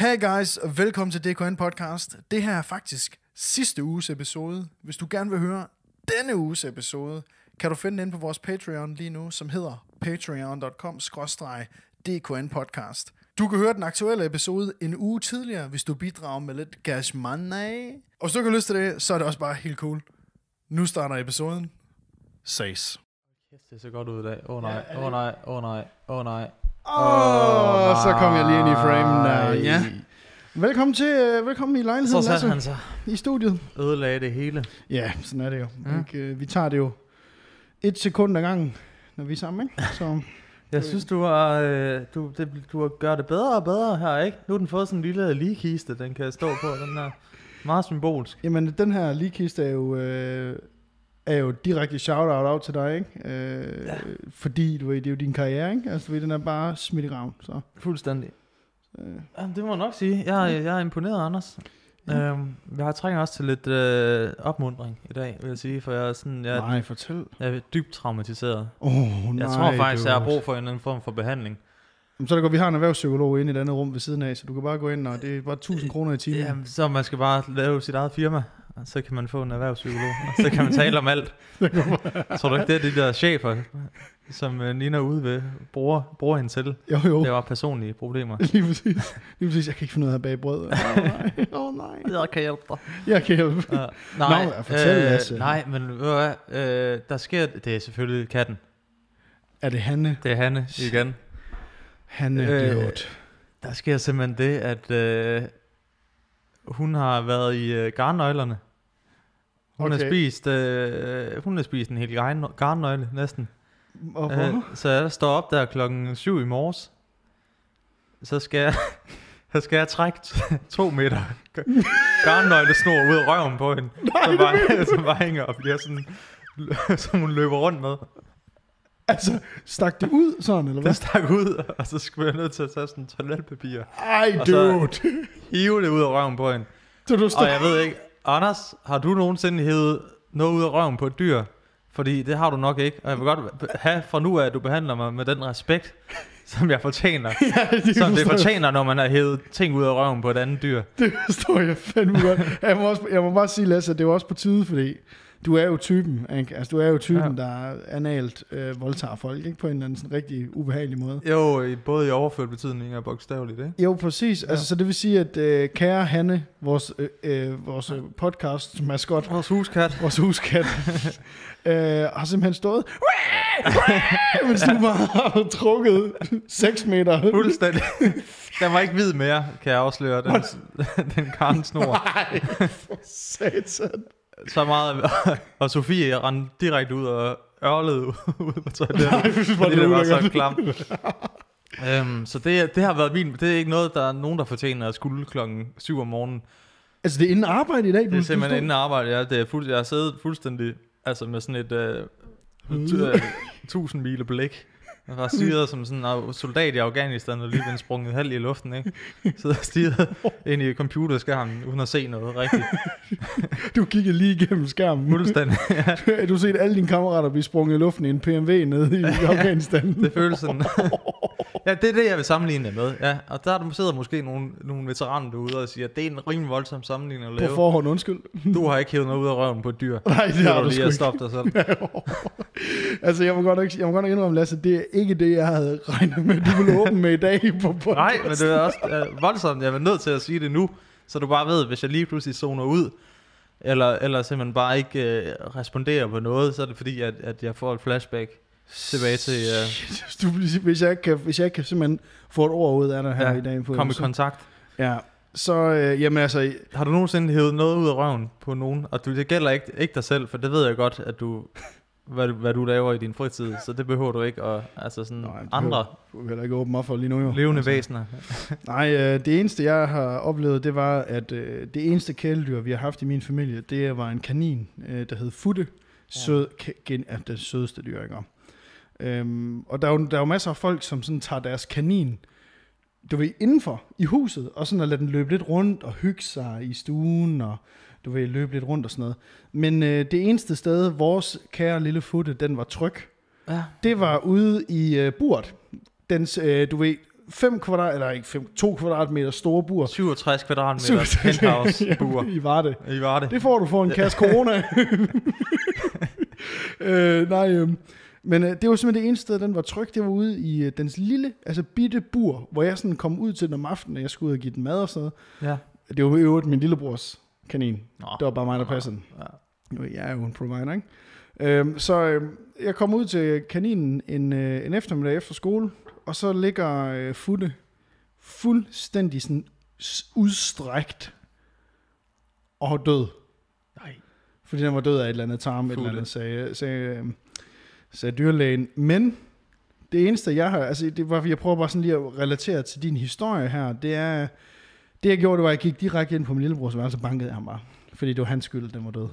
Hey guys, og velkommen til DKN Podcast. Det her er faktisk sidste uges episode. Hvis du gerne vil høre denne uges episode, kan du finde den på vores Patreon lige nu, som hedder patreon.com/DKN Podcast. Du kan høre den aktuelle episode en uge tidligere, hvis du bidrager med lidt cash money. Og hvis du ikke har lyst til det, så er det også bare helt cool. Nu starter episoden. Ses. Kæft, det ser godt ud i dag. Åh nej. Så kom jeg lige ind i framen der. Ja. Velkommen i lejligheden, så altså, han så i studiet. Ødelagde det hele. Ja, sådan er det jo. Ja. Vi tager det jo et sekund ad gangen, når vi er sammen, ikke? Så jeg synes, du gør det bedre og bedre her, ikke? Nu har den fået sådan en lille ligkiste, den kan stå på, den der meget symbolsk. Jamen, den her ligkiste er jo direkte shout-out til dig, ikke? Ja. Fordi du ved, det er jo din karriere, ikke? Altså, du ved, den er bare smidt i graven, så. Fuldstændig. Jamen, det må jeg nok sige. Jeg er imponeret, Anders. Ja. Jeg trænger også til lidt opmuntring i dag, vil jeg sige, for jeg er sådan... fortæl. Jeg er dybt traumatiseret. Jeg tror faktisk, jeg har brug for en eller anden form for behandling. Jamen, så er det godt, vi har en erhvervspsykolog inde i et andet rum ved siden af, så du kan bare gå ind, og det er bare 1000 kroner i timen. Jamen, så man skal bare lave sit eget firma. Så kan man få en erhvervspsykolog, og så kan man tale om alt. Tror du ikke, det er de der chefer, som Nina ude ved bruger hende til? Jo. Det var personlige problemer. Lige præcis. Jeg kan ikke finde noget af bag brød. Nej. Jeg kan hjælpe dig. Der sker... Det er selvfølgelig katten. Er det Hanne? Det er Hanne igen. Hanne idiot. Der sker simpelthen det, at... hun har været i garnnøglerne. Hun har spist en hel garnnøgle næsten. Så jeg står op der 7:00 i morges. Så skal jeg, trække 2 meter garnnøglesnor ud af røven på hende. Som bare hænger og bliver sådan, som hun løber rundt med. Altså, stak det ud sådan, eller hvad? Det stak ud, og så skulle jeg nødt til at tage sådan toiletpapir. Ej, dude! Så hive det ud af røven på hende. Og jeg ved ikke, Anders, har du nogensinde hævet noget ud af røven på et dyr? Fordi det har du nok ikke. Og jeg vil godt have fra nu af, at du behandler mig med den respekt, som jeg fortjener. Fortjener, når man har hævet ting ud af røven på et andet dyr. Det forstår jeg fandme godt. Jeg må bare sige, Lasse, at det var også på tide, fordi... Du er jo typen, ikke? Altså, du er jo typen, der analt voldtager folk, ikke? På en eller anden sådan rigtig ubehagelig måde. Jo, både i overført betydning og bogstaveligt, ikke? Jo, præcis. Ja. Altså, så det vil sige, at kære Hanne, vores podcast maskot, vores huskat, har simpelthen stået, mens du bare har trukket 6 meter. Fuldstændig. Den var ikke hvid mere, kan jeg afsløre, den karnsnor. Nej, for satan. Så meget, og Sofie rendte direkte ud og ørlede ud på toilettet, fordi det var så klamt. Så det har været min, det er ikke noget, der er nogen, der fortjener at skulle 7:00 om morgenen. Altså det er inden arbejde i dag? Det er simpelthen inden arbejde, ja. Det er jeg har siddet fuldstændig, altså med sådan et 1000 mile blik. Jeg var stiget som sådan en soldat i Afghanistan, og lige den sprunget halv i luften, ikke? Så jeg stiget ind i computerskærmen, uden at se noget rigtigt. Du kiggede lige igennem skærmen. Fuldstændig, ja. Du har set alle dine kammerater blive sprunget i luften i en PMV nede i Afghanistan. Det føles sådan. Ja, det er det, jeg vil sammenligne det med. Ja, og der sidder måske nogle veteraner derude og siger, at det er en rimelig voldsom sammenligning at lave. På forhånd, undskyld. Du har ikke hævet noget ud af røven på et dyr. Nej, det har du sgu ikke. Stoppe dig selv. Altså, jeg må godt nok indrømme, Lasse, det er ikke det, jeg havde regnet med, du ville åbne med i dag på podcast. Nej, men det er også voldsomt. Jeg er nødt til at sige det nu, så du bare ved, hvis jeg lige pludselig zoner ud, eller simpelthen bare ikke responderer på noget, så er det fordi, at jeg får et flashback. Tilbage til... Hvis jeg kan simpelthen få et ord ud af dig her i dag... På kom i kontakt. Ja, så... jamen altså... Har du nogensinde hævet noget ud af røven på nogen? Og det gælder ikke dig selv, for det ved jeg godt, at du... Hvad du laver i din fritid, så det behøver du ikke at... Altså sådan andre... Du kan heller ikke åbne op for lige nu, jo. Levende væsener. Nej, det eneste jeg har oplevet, det var, at det eneste kæledyr, vi har haft i min familie, det var en kanin, der hed Fute. Den sødeste dyr, ikke? Og der er jo masser af folk, som sådan tager deres kanin, du ved, indenfor i huset, og sådan at lade den løbe lidt rundt og hygge sig i stuen, og du ved, løbe lidt rundt og sådan noget. Men det eneste sted, vores kære lille Fute, den var tryg, det var ude i burt. Dens, du ved, 2 kvadratmeter store bur. 67 kvadratmeter penthouse bur. I Varde. Det får du for en kasse corona. Men det var simpelthen det eneste sted, den var tryg. Det var ude i dens lille, altså bitte bur, hvor jeg sådan kom ud til den om aftenen, og jeg skulle ud og give den mad og sådan noget. Ja. Det var i øvrigt min lillebrors kanin. Nå, det var bare mig, der passede den. Ja. Jeg er jo en provider, ikke? Så jeg kom ud til kaninen en eftermiddag efter skole, og så ligger Fute fuldstændig sådan udstrækt og har død. Nej. Fordi den var død af et eller andet tarm, Fute. Et eller andet, sagde dyrlægen. Men det eneste, jeg har, altså det var, jeg prøver bare sådan lige at relatere til din historie her, det er, det jeg gjorde, det var, at jeg gik direkte ind på min lillebror, så var jeg altså banket af ham bare. Fordi det var hans skyld, den var død. det.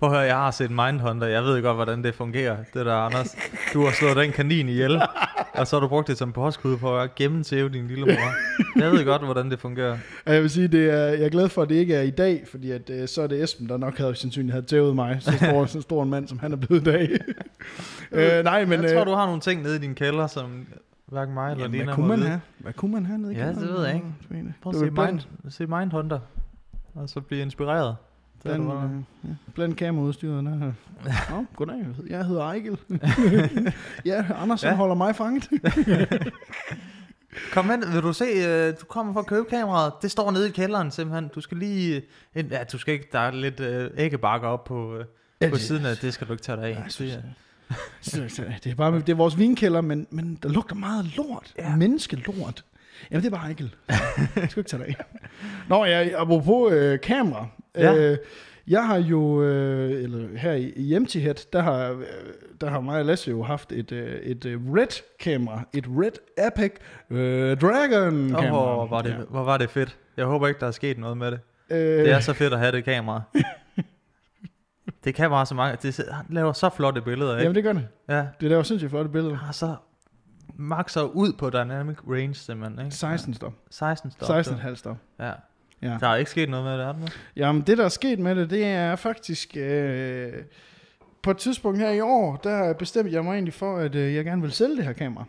Prøv at høre, jeg har set Mindhunter. Jeg ved godt, hvordan det fungerer. Det der, Anders. Du har slået den kanin ihjel, og så har du brugt det som påskud for at gennemtæve din lillebror. Jeg ved godt, hvordan det fungerer. Og jeg vil sige, jeg er glad for, at det ikke er i dag, fordi at, så er det Esben, der nok havde sandsynligt havde tævet mig. Så stor en mand, som han er blevet i dag. Jeg tror, du har nogle ting nede i din kælder, som... Hverken mig eller Lina må vide. Hvad kunne man have nede i kælderen? Ja, det ved jeg ikke. Prøv at se Mindhunter, og så blive inspireret. Blandt kameraudstyret. Nå, goddag. Jeg hedder Ejgil. Ja, Andersen holder mig fanget. Kom ind, vil du se, du kommer for at købe kameraet. Det står nede i kælderen simpelthen. Du skal lige... du skal ikke... Der er lidt æggebakker op på siden af. Det skal du ikke tage dig af. Nej, det er bare det er vores vinkælder, men der lugter meget lort, menneskelort. Jamen det er bare Ejgil. Jeg skal ikke tage det af. Nå, apropos kamera. Jeg har jo eller her i Empty Head, der har mig og Lasse jo haft et Red kamera, et Red Epic Dragon kamera. Hvor var det fedt. Jeg håber ikke der er sket noget med det. Det er så fedt at have det kamera. Det kan bare så mange. Det laver så flotte billeder, ikke? Jamen det gør det. Ja. Det laver sindssygt flotte billeder. Og så maxer ud på dynamic range simpelthen, ikke? 16 stop. 16,5 stop. Ja. Der er ikke sket noget med det, er der? Jamen det der er sket med det er faktisk... på et tidspunkt her i år, der bestemte jeg mig egentlig for, at jeg gerne vil sælge det her kamera.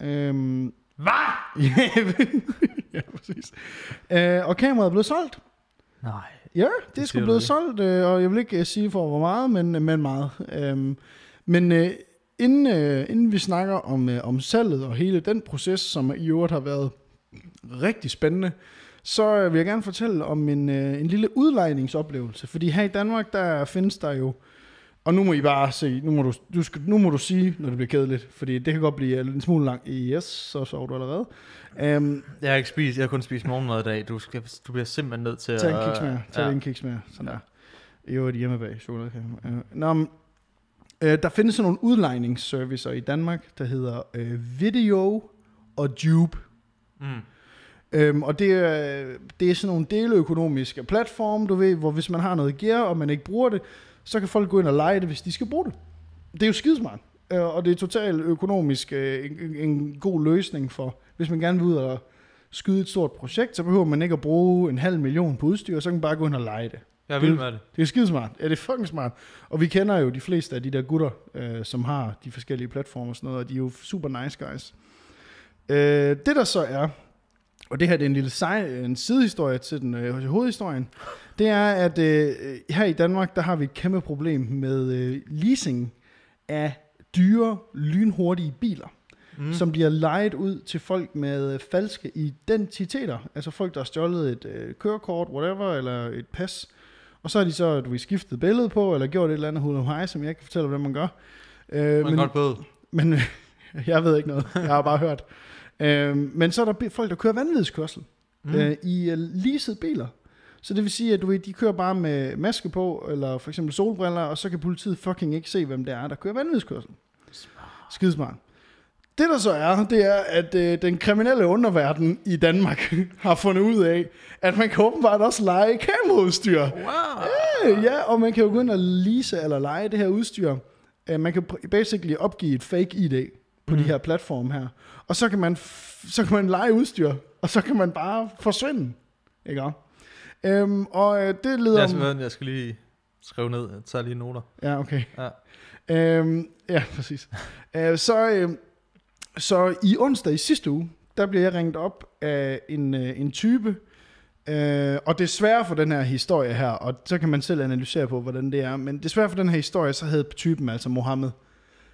Hvad? Ja, præcis. Og kameraet blev solgt. Nej. Ja, det er sgu blevet solgt, og jeg vil ikke sige for hvor meget, men meget. Men inden vi snakker om salget og hele den proces, som i øvrigt har været rigtig spændende, så vil jeg gerne fortælle om en lille udlejningsoplevelse. Fordi her i Danmark, der findes der jo, og nu må I bare se, nu må du sige, når det bliver kedeligt, fordi det kan godt blive en smule langt. Yes, så sover du allerede. Jeg har ikke spist, jeg har kun spist morgenmad i dag. Du bliver simpelthen nødt til at... Tag en kiks mere. Sådan der. Jo, et hjemmebag chokolade. Der findes sådan nogle udlejningsservicer i Danmark, der hedder Video og Dupe. Mm. Og det er sådan nogle deleøkonomiske platforme, du ved, hvor hvis man har noget gear, og man ikke bruger det, så kan folk gå ind og lege det, hvis de skal bruge det. Det er jo skidesmart, og det er totalt økonomisk en god løsning for, hvis man gerne vil ud og skyde et stort projekt, så behøver man ikke at bruge 500.000 på udstyr, og så kan man bare gå ind og lege det. Jeg vil med det. Det er skidesmart. Ja, det er fucking smart. Og vi kender jo de fleste af de der gutter, som har de forskellige platformer og sådan noget, og de er jo super nice guys. Det der så er, og det her det er en lille en sidehistorie til den hovedhistorien, det er, at her i Danmark, der har vi et kæmpe problem med leasing af dyre, lynhurtige biler, som bliver lejet ud til folk med falske identiteter. Altså folk, der har stjålet et kørekort, whatever, eller et pas. Og så har de så, skiftet billede på, eller gjort et eller andet hudlømhej, som jeg kan fortælle, hvordan man gør. Men jeg ved ikke noget. Jeg har bare hørt. Men så er der folk, der kører vanvidskørsel i leasede biler. Så det vil sige, at de kører bare med maske på, eller for eksempel solbriller, og så kan politiet fucking ikke se, hvem det er, der kører vanvidskørsel. Skidesmart. Det der så er, det er, at den kriminelle underverden i Danmark har fundet ud af, at man kan åbenbart også lege kameraudstyr. Wow. Ja, og man kan jo gå ind og lease eller lege det her udstyr. Man kan basically opgive et fake ID på de her platforme her. Og så kan man, lege udstyr, og så kan man bare forsvinde. Ikke også? Og det leder jeg skal lige skrive ned. Jeg tager lige noter. Ja, okay. Ja, præcis. Så Så i onsdag i sidste uge, der blev jeg ringet op af en type, og desværre for den her historie her, og så kan man selv analysere på, hvordan det er, men desværre for den her historie, så hed typen altså Mohammed.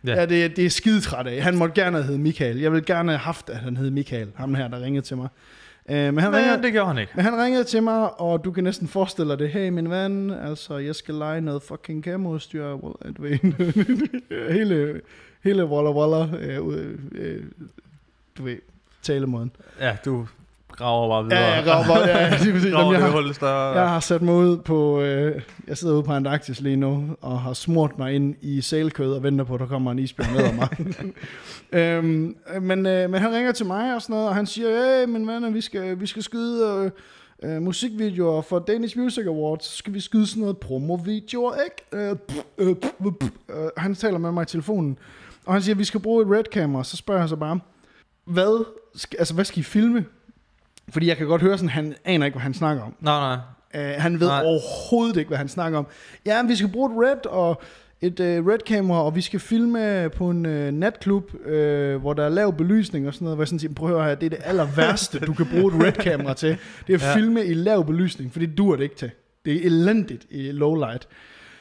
Ja, ja, det er skidetræt af. Han måtte gerne have heddet Michael. Jeg ville gerne have haft, at han hed Michael, ham her, der ringede til mig. Det gjorde han ikke. Men han ringede til mig, og du kan næsten forestille dig det. Hey, min ven, altså, jeg skal lege noget fucking kameraudstyr. Hele Walla Walla, du ved, talemåden. Ja, du graver bare videre. Ja, jeg graver bare, jeg har sat mig ud på, jeg sidder ude på Antarktis lige nu, og har smurt mig ind i sælkød og venter på, at der kommer en isbjørn ned af mig. Men han ringer til mig og sådan noget, og han siger, hey, min venner, vi skal skyde musikvideoer for Danish Music Awards, så skal vi skyde sådan noget promovideoer, ikke? Han taler med mig i telefonen, og han siger, vi skal bruge et RED-kamera, så spørger han så bare, hvad skal I filme? Fordi jeg kan godt høre sådan, han aner ikke, hvad han snakker om. Nej. Han ved overhovedet ikke, hvad han snakker om. Ja, vi skal bruge et RED og et RED-kamera, og vi skal filme på en natklub, hvor der er lav belysning og sådan noget. Hvor jeg sådan siger, prøv at høre her, det er det aller værste, du kan bruge et RED-kamera til. Det er at filme i lav belysning, for det duer det ikke til. Det er elendigt i low light.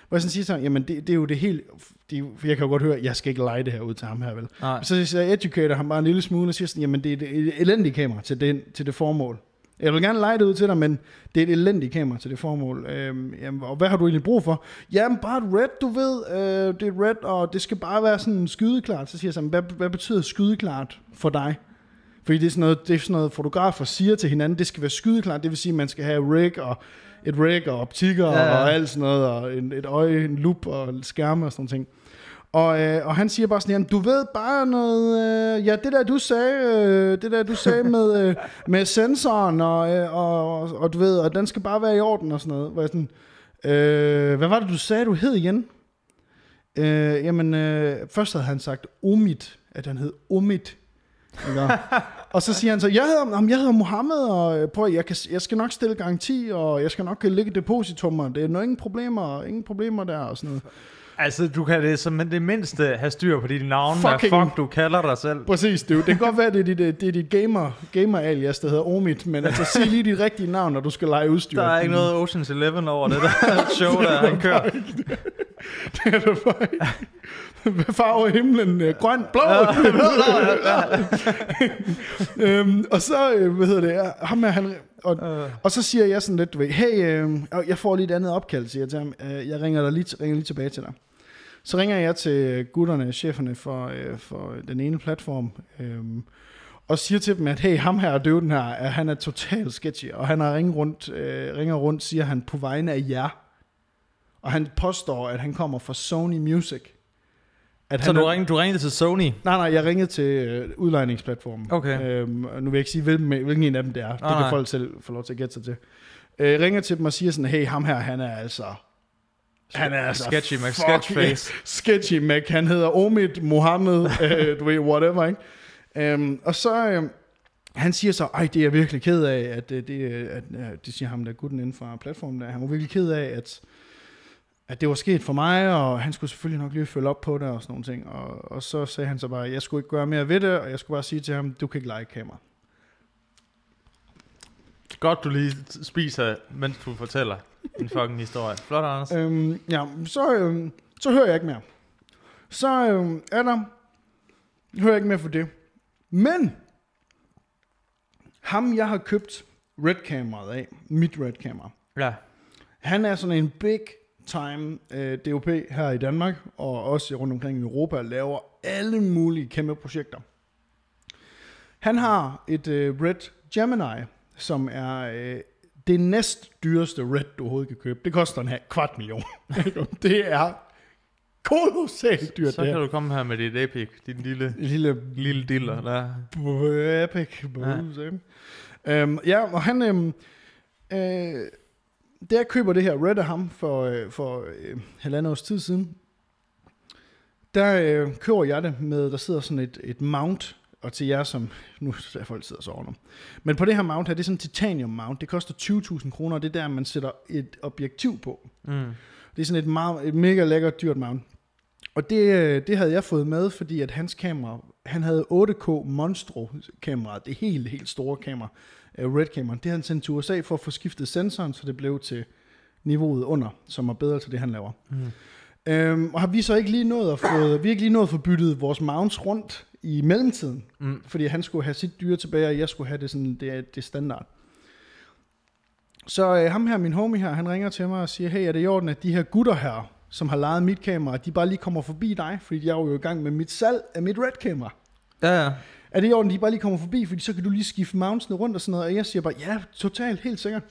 Hvor jeg sådan siger sådan, jamen det er jo det helt... jeg kan jo godt høre, at jeg skal ikke lege det her ud til ham her, vel? Nej. Så jeg educater ham bare en lille smule og siger sådan, jamen det er et elendigt kamera til det formål. Jeg vil gerne lege det ud til dig, men det er et elendigt kamera til det formål. Jamen, og hvad har du egentlig brug for? Jamen bare et RED, du ved. Det er et RED, og det skal bare være sådan skydeklart. Så siger jeg sådan, hvad betyder skydeklart for dig? Fordi det er sådan noget fotografer siger til hinanden, det skal være skydeklart. Det vil sige, at man skal have et rig og optikker og alt sådan noget, og et øje, en lup og skærme og sådan ting. Og han siger bare sådan, jamen, du ved bare noget, det der du sagde med sensoren, og du ved, og den skal bare være i orden og sådan noget. Hvor jeg sådan, hvad var det, du sagde, du hed igen? Først havde han sagt Omid, at han hed Omid. Og så siger han så, jeg hedder Mohammed, og prøv, jeg skal nok stille garanti, og jeg skal nok lægge depositummer, det er nok ingen problemer der, og sådan noget. Altså, du kan det som det mindste have styr på dine navne, fuck du kalder dig selv. Præcis, det kan godt være, det er dit gamer-alias, der hedder Omid, men altså, sig lige dit rigtige navn, når du skal lege udstyr. Der er ikke noget Ocean's 11 over det der show, der han kører. Det er det for ikke. Hvad farver himlen? Grøn, blå. Og så, hvad hedder det, og så siger jeg sådan lidt, du ved, hey, jeg får lige et andet opkald, siger jeg til ham, jeg ringer lige tilbage til dig. Så ringer jeg til gutterne, cheferne for den ene platform, og siger til dem, at hey, ham her og døden her, han er totalt sketchy, og han har ringer rundt, siger han, på vegne af jer, og han påstår, at han kommer fra Sony Music. Så du ringede til Sony? Nej, jeg ringede til udlejningsplatformen. Okay. Nu vil jeg ikke sige, hvilken en af dem det er. Det kan folk selv få lov til at gætte sig til. Jeg ringer til dem og siger sådan, hey, ham her, han er altså sketchy Mac, sketchface. Sketchy Mac, han hedder Omid, Mohammed, du ved, whatever, ikke? Og så, han siger så, ej, det er jeg virkelig ked af, det siger ham der gutten inden fra platformen der, han var virkelig ked af, at det var sket for mig, og han skulle selvfølgelig nok lige følge op på det, og sådan nogle ting. Og så sagde han så bare, jeg skulle ikke gøre mere ved det, og jeg skulle bare sige til ham, du kan ikke lege kamera. Godt, du lige spiser, mens du fortæller en fucking historie. Flot, Anders. Så hører jeg ikke mere. Så hører jeg ikke mere for det. Men ham, jeg har købt RED-kameraet af, mit RED-kamera. Ja. Han er sådan en big time DOP her i Danmark, og også rundt omkring i Europa, laver alle mulige kæmpe projekter. Han har et RED Gemini, som er det næst dyreste RED, du overhovedet kan købe. Det koster en $250,000. Det er kolossalt dyrt. Så kan du komme her med dit Epic, din lille diller. Der. Epic. Ja. Og han... da jeg køber det her RED af ham for halvandet års tid siden, der køber jeg det med, der sidder sådan et mount, og til jer som, nu er folk sidder så over, men på det her mount her, det er sådan en titanium mount, det koster 20.000 kroner, og det er der, man sætter et objektiv på. Mm. Det er sådan et mega lækkert dyrt mount. Og det havde jeg fået med, fordi at hans kamera, han havde 8K Monstro kamera, det helt, helt store kamera, Red kamera, det havde han sendt til USA for at få skiftet sensoren, så det blev til niveauet under, som er bedre til det, han laver. Mm. Og har vi så ikke lige nået at få, vi ikke lige nået at få byttet vores mounts rundt i mellemtiden, fordi han skulle have sit dyre tilbage, og jeg skulle have det sådan, det standard. Så ham her, min homie her, han ringer til mig og siger, hey, er det i orden, at de her gutter her, som har lejet mit kamera, de bare lige kommer forbi dig, fordi jeg er jo i gang med mit salg af mit Red-kamera. Ja. Er det i orden, de bare lige kommer forbi, fordi så kan du lige skifte mountsene rundt og sådan noget, og jeg siger bare, ja, totalt, helt sikkert.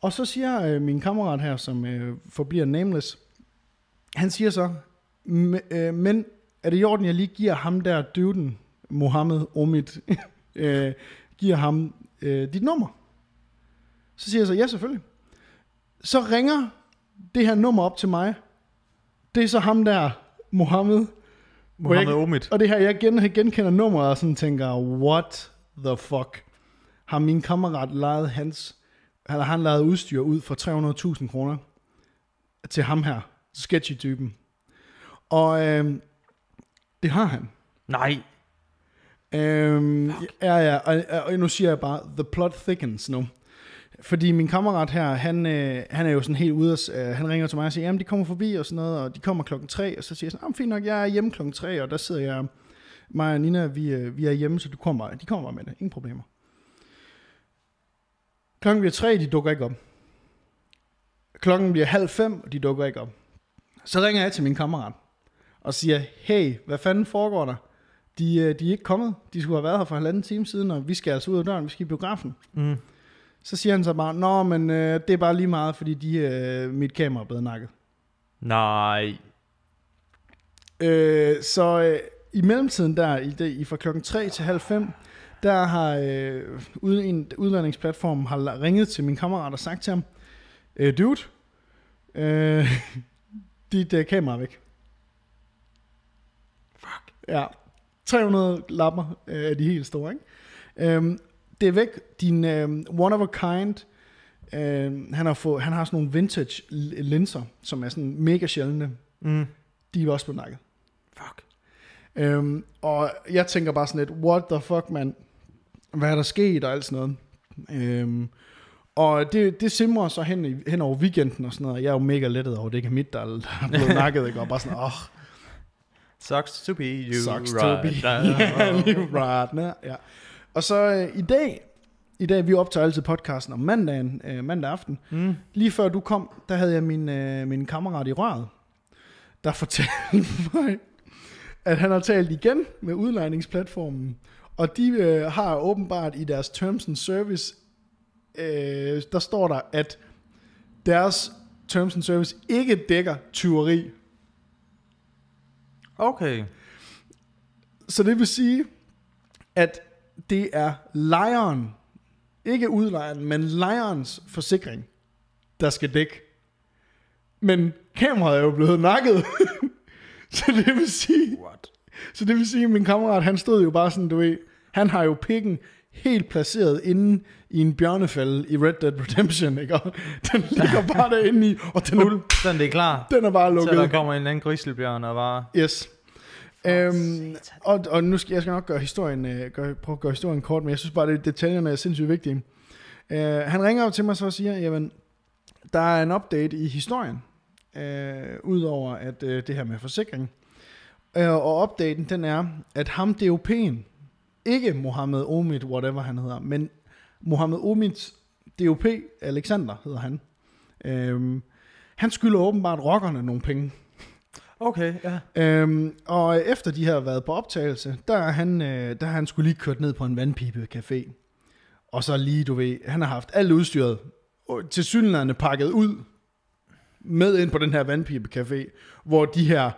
Og så siger min kammerat her, som forbliver nameless, han siger så, men er det i orden, jeg lige giver ham der døden, Mohammed Omid, giver ham dit nummer? Så siger jeg så, ja selvfølgelig. Så ringer det her nummer op til mig. Det er så ham der, Mohammed Omid. Og det her, jeg genkender nummeret og sådan tænker, what the fuck? Har min kammerat lejet han lejet udstyr ud for 300.000 kroner til ham her, sketchy-typen. Og det har han. Nej. Ja, og nu siger jeg bare, the plot thickens nu. Fordi min kammerat her, han er jo sådan helt ude, han ringer til mig og siger, jamen de kommer forbi og sådan noget, og de kommer 3:00, og så siger jeg sådan, fint nok, jeg er hjemme 3:00, og der sidder jeg, mig og Nina, vi er hjemme, så de kommer med det, ingen problemer. 3:00, de dukker ikke op. 4:30, og de dukker ikke op. Så ringer jeg til min kammerat og siger, hey, hvad fanden foregår der? De er ikke kommet, de skulle have været her for 1,5 time siden, og vi skal altså ud af døren, vi skal i biografen. Mm. Så siger han så bare, nå, men det er bare lige meget, fordi mit kamera er blevet nakket. Nej. I mellemtiden der, fra 3:00 til 4:30, der har en udlandingsplatform har ringet til min kammerat og sagt til ham, dude, dit kamera er væk. Fuck. Ja, 300 lapper er de helt store, ikke? Det er væk, din one of a kind, han har sådan nogle vintage linser, som er sådan mega sjældne, de er også blevet nakket. Fuck. Og jeg tænker bare sådan lidt, what the fuck, man, hvad er der sket og alt sådan noget. Og det simrer så hen over weekenden og sådan noget, og jeg er jo mega lettet over, det ikke er mit, der er blevet nakket, ikke? Og bare sådan, sucks to be you, sucks right. To be you, right. Ja. Og så i dag, vi optager altid podcasten om mandagen, mandag aften. Mm. Lige før du kom, der havde jeg min kammerat i røret, der fortalte mig, at han har talt igen med udlejningsplatformen. Og de har åbenbart i deres Terms and Service, der står der, at deres Terms and Service ikke dækker tyveri. Okay. Så det vil sige, at det er lejeren, ikke udlejeren, men lejerens forsikring, der skal dække. Men kameraet er jo blevet nakket. Så det vil sige, at min kammerat, han stod jo bare sådan, du ved, han har jo pikken helt placeret inde i en bjørnefælde i Red Dead Redemption, ikke? Og den ligger bare derinde i, og den er klar. Den er bare lukket. Så der kommer en anden grizzlybjørn og bare... Yes. Og nu skal jeg nok gøre historien kort, men jeg synes bare, at detaljerne er sindssygt vigtige. Han ringer op til mig så og siger, jamen, der er en update i historien, udover at det her med forsikring. Og updaten, den er, at ham DOP'en, ikke Mohammed Omid, whatever han hedder, men Mohammed Omids DOP, Alexander hedder han. Han skylder åbenbart rockerne nogle penge. Okay, ja. Og efter de har været på optagelse, der er han skulle lige kørt ned på en vandpipecafé. Og så lige, du ved, han har haft alt udstyret tilsyneladende pakket ud med ind på den her vandpipecafé, hvor de her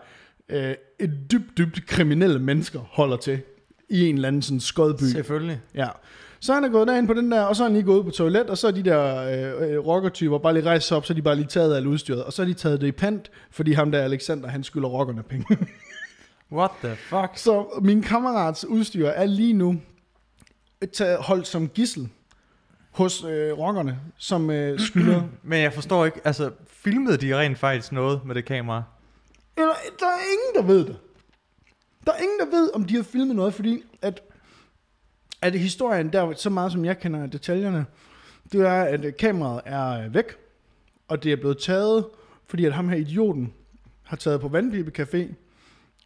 dybt kriminelle mennesker holder til i en eller anden sådan skodby. Selvfølgelig. Ja. Så han er gået derind på den der, og så er han lige gået ud på toilet, og så er de der rockertyper bare lige rejst op, så er de bare lige taget alt udstyret, og så er de taget det i pant, fordi ham der Alexander, han skylder rockerne penge. What the fuck? Så min kammerats udstyr er lige nu holdt som gidsel hos rockerne, som skylder... Men jeg forstår ikke, altså filmede de rent faktisk noget med det kamera? Eller, der er ingen, der ved det. Der er ingen, der ved, om de har filmet noget, fordi at historien der, så meget som jeg kender detaljerne, det er, at kameraet er væk, og det er blevet taget, fordi at ham her idioten har taget på vandpibecafé,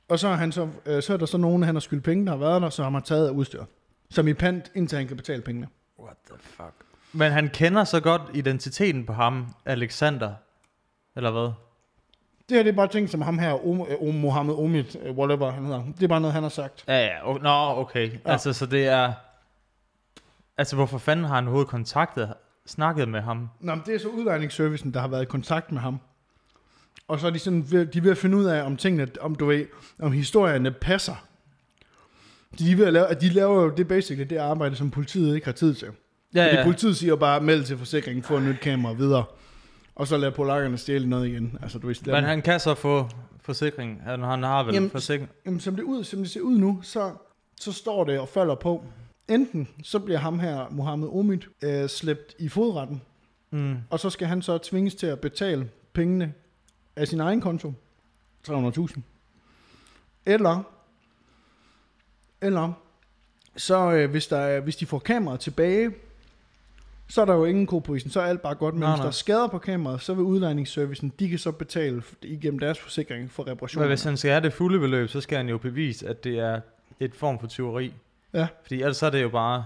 og så er, så er der så nogen, han har skyldt penge, der har været der, så har man taget af udstyr, som i pant, indtil han kan betale pengene. What the fuck? Men han kender så godt identiteten på ham, Alexander, eller hvad? Det her, det er bare ting, som ham her, Mohammed Omid, whatever han hedder. Det er bare noget, han har sagt. Ja, ja. Nå, okay. Ja. Altså, så det er... Altså, hvorfor fanden har han overhovedet snakket med ham? Nå, men det er så udlejningsservicen, der har været i kontakt med ham. Og så er de sådan, de er ved at finde ud af, om tingene, om du ved, om historierne passer. De er ved at lave, at de laver jo det basically, det arbejde, som politiet ikke har tid til. Ja, ja. Fordi politiet siger bare, meld til forsikringen, få et nyt kamera videre. Og så lader polakkerne stjæle noget igen. Altså, du vidste, men han kan så få forsikring. Han har vel en forsikring. Jamen, som det ser ud nu, så står det og falder på. Enten så bliver ham her, Mohammed Omid, slæbt i fodretten. Mm. Og så skal han så tvinges til at betale pengene af sin egen konto. 300.000. Eller så hvis de får kameraet tilbage... Så er der jo ingen ko på isen, så er alt bare godt, men hvis der er skader på kameraet, så vil udlejningsservicen, de kan så betale igennem deres forsikring for reparationer. Men hvis han skal have det fulde beløb, så skal han jo bevise, at det er et form for tyveri. Ja. Fordi ellers er det jo bare,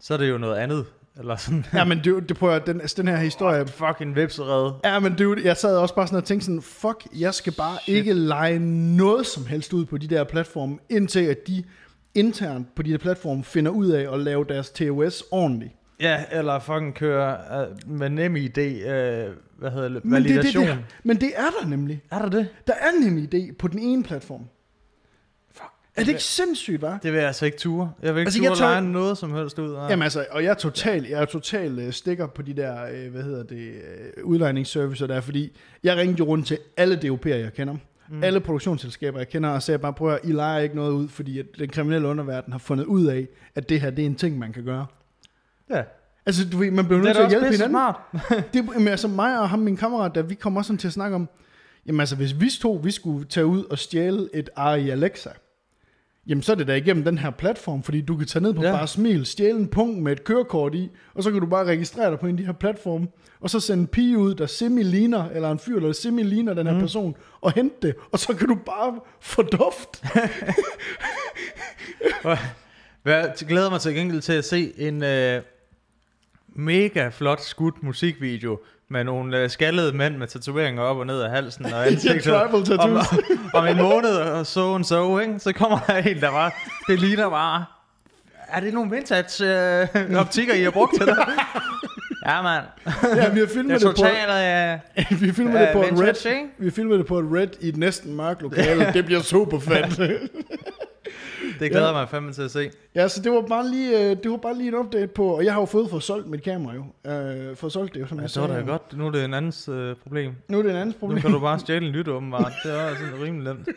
så er det jo noget andet, eller sådan. Ja, men det prøver jeg, den her historie. Fucking vipserede. Ja, men det, jeg sad også bare sådan og tænkte sådan, fuck, jeg skal bare ikke lege noget som helst ud på de der platforme, indtil at de internt på de der platforme finder ud af at lave deres TOS ordentligt. Ja, eller fucking køre med NemID, validation. Men det er der nemlig. Er der det? Der er NemID på den ene platform. Fuck. Er det ikke sindssygt, hva'? Det vil jeg altså ikke ture. Jeg vil ikke lege noget som helst ud. Jamen altså, og jeg er total stikker på de der, udlejningsservicer der, fordi jeg ringte jo rundt til alle europæere, jeg kender. Alle produktionsselskaber, jeg kender, og sagde bare, prøv at I leger ikke noget ud, fordi at den kriminelle underverden har fundet ud af, at det her, det er en ting, man kan gøre. Ja. Altså, du ved, man bliver nødt til at hjælpe hinanden. Det er da altså mig og ham, min kammerat, der vi kommer også sådan til at snakke om, jamen altså, hvis vi to, vi skulle tage ud og stjæle et Ari Alexa, jamen så er det da igennem den her platform, fordi du kan tage ned på Bare Smil, stjæle en punkt med et kørekort i, og så kan du bare registrere dig på en af de her platforme, og så sende en pige ud, der semi-ligner, eller en fyr, der semi-ligner den her person, og hente det, og så kan du bare få duft. Jeg glæder mig til gengæld til at se en... mega flot skudt musikvideo med nogle skaldede mænd med tatoveringer op og ned af halsen og ansigtet. Om en måned og så, ikke? Så kommer der en, der bare, det ligner bare, er det nogle vintage-optikker, I har brugt til det? Ja, mand. Ja, vi har filmet det på et red i et næsten mørkt lokale. Det bliver super fedt. Det glæder mig fandme til at se. Ja, så det var bare lige en update på, og jeg har jo fået solgt mit kamera jo. Det var da godt. Nu er det en andens problem. Nu kan du bare stjæle en lytter, åbenbart. Det er også sådan rimelig nemt.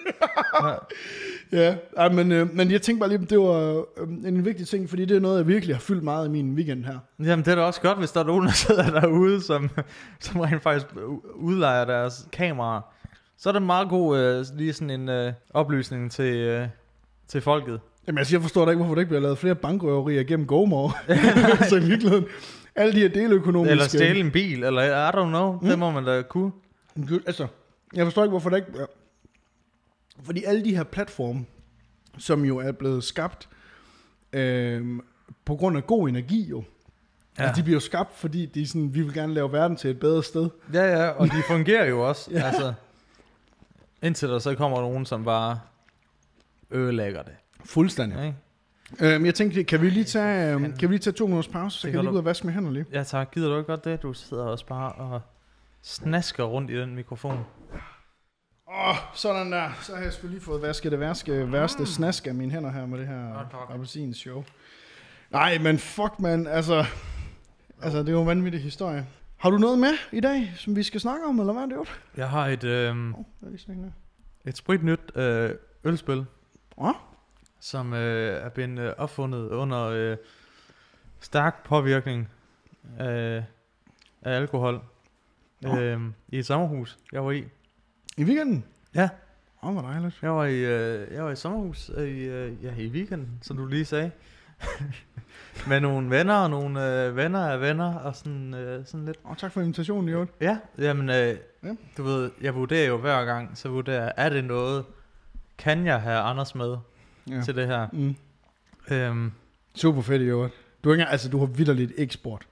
Ja. Ja, men jeg tænkte bare lige, det var en vigtig ting, fordi det er noget, jeg virkelig har fyldt meget i min weekend her. Jamen, det er da også godt, hvis der er nogen, der sidder derude, som rent faktisk udlejer deres kameraer. Så er det meget god lige sådan en oplysning til folket. Jamen altså, jeg forstår da ikke, hvorfor der ikke bliver lavet flere bankrøverier gennem GoMore. Så i virkeligheden, alle de her deløkonomiske... Eller stjæle en bil, eller I don't know. Det må man da kunne. Altså, jeg forstår ikke, hvorfor der ikke... Fordi alle de her platforme, som jo er blevet skabt på grund af god energi jo, de bliver jo skabt, fordi de sådan, vi vil gerne lave verden til et bedre sted. Ja, ja, og de fungerer jo også. Ja. Altså, indtil der så kommer nogen, som bare... ødelægger det. Fuldstændig. Okay. Jeg tænkte, kan vi lige tage 2 minutters pause, så kan jeg lige ud og vaske med hænder lige. Ja tak, gider du ikke godt det? Du sidder også bare og snasker rundt i den mikrofon. Sådan der. Så har jeg sgu lige fået vasket det værste snask af mine hænder her med det her appelsins show. Nej, men fuck man, altså det er jo en vanvittig historie. Har du noget med i dag, som vi skal snakke om, eller hvad er det? Jeg har et spritnyt ølspil, som er blevet opfundet under stærk påvirkning af alkohol i et sommerhus, jeg var i. I weekenden? Ja. Åh, hvor dejligt. Jeg var i, jeg var i sommerhus i weekenden, som du lige sagde. Med nogle venner og nogle venner af venner og sådan lidt. Åh, tak for invitationen, Jørgen. Ja, jamen, ja. Du ved, jeg vurderer jo hver gang, så vurderer, er det noget, kan jeg have Anders med til det her? Mm. Super fedt, Jørgen. Du har vitterligt ikke spurgt.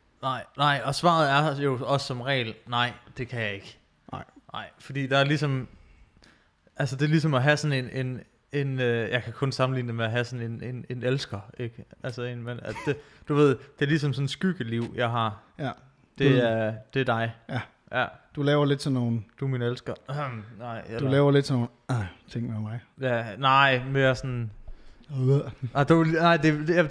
Nej, og svaret er jo også som regel, nej, det kan jeg ikke. Nej, fordi der er ligesom, altså det er ligesom at have sådan en jeg kan kun sammenligne det med at have sådan en elsker, ikke? Altså en, men at det, du ved, det er ligesom sådan et skyggeliv, jeg har. Ja. Det er dig. Ja. Ja. Du laver lidt sådan nogle... Du er min elsker. Nej. Eller, du laver lidt sådan nogle ting med mig. Ja, nej, mere sådan...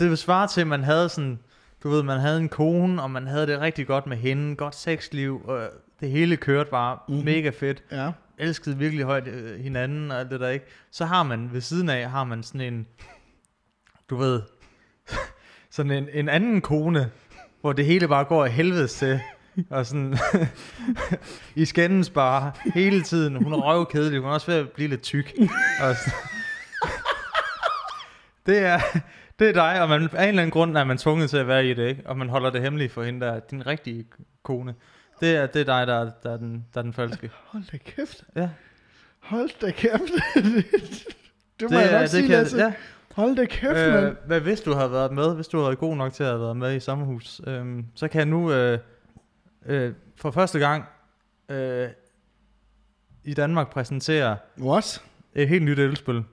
det vil svare til, at man havde sådan... Du ved, man havde en kone, og man havde det rigtig godt med hende. Godt sexliv, og det hele kørte bare mega fedt. Ja. Elskede virkelig højt hinanden og alt det der, ikke? Så har man, ved siden af, har man sådan en... Du ved... sådan en anden kone, hvor det hele bare går af helvedes til. Og sådan... I skændes bare hele tiden. Hun er røvkedelig. Hun er også ved at blive lidt tyk. Og sådan, det er dig, og man, af en eller anden grund er man tvunget til at være i det, ikke? Og man holder det hemmeligt for hende, der er din rigtige kone. Det er dig, der er den falske. Hold da kæft. Ja. Hold da kæft. Det må jeg nok sige, altså. Ja. Hold da kæft, mand. Hvad hvis du havde været med? Hvis du havde været god nok til at have været med i sommerhus, så kan jeg nu for første gang i Danmark præsentere et helt nyt ølspil.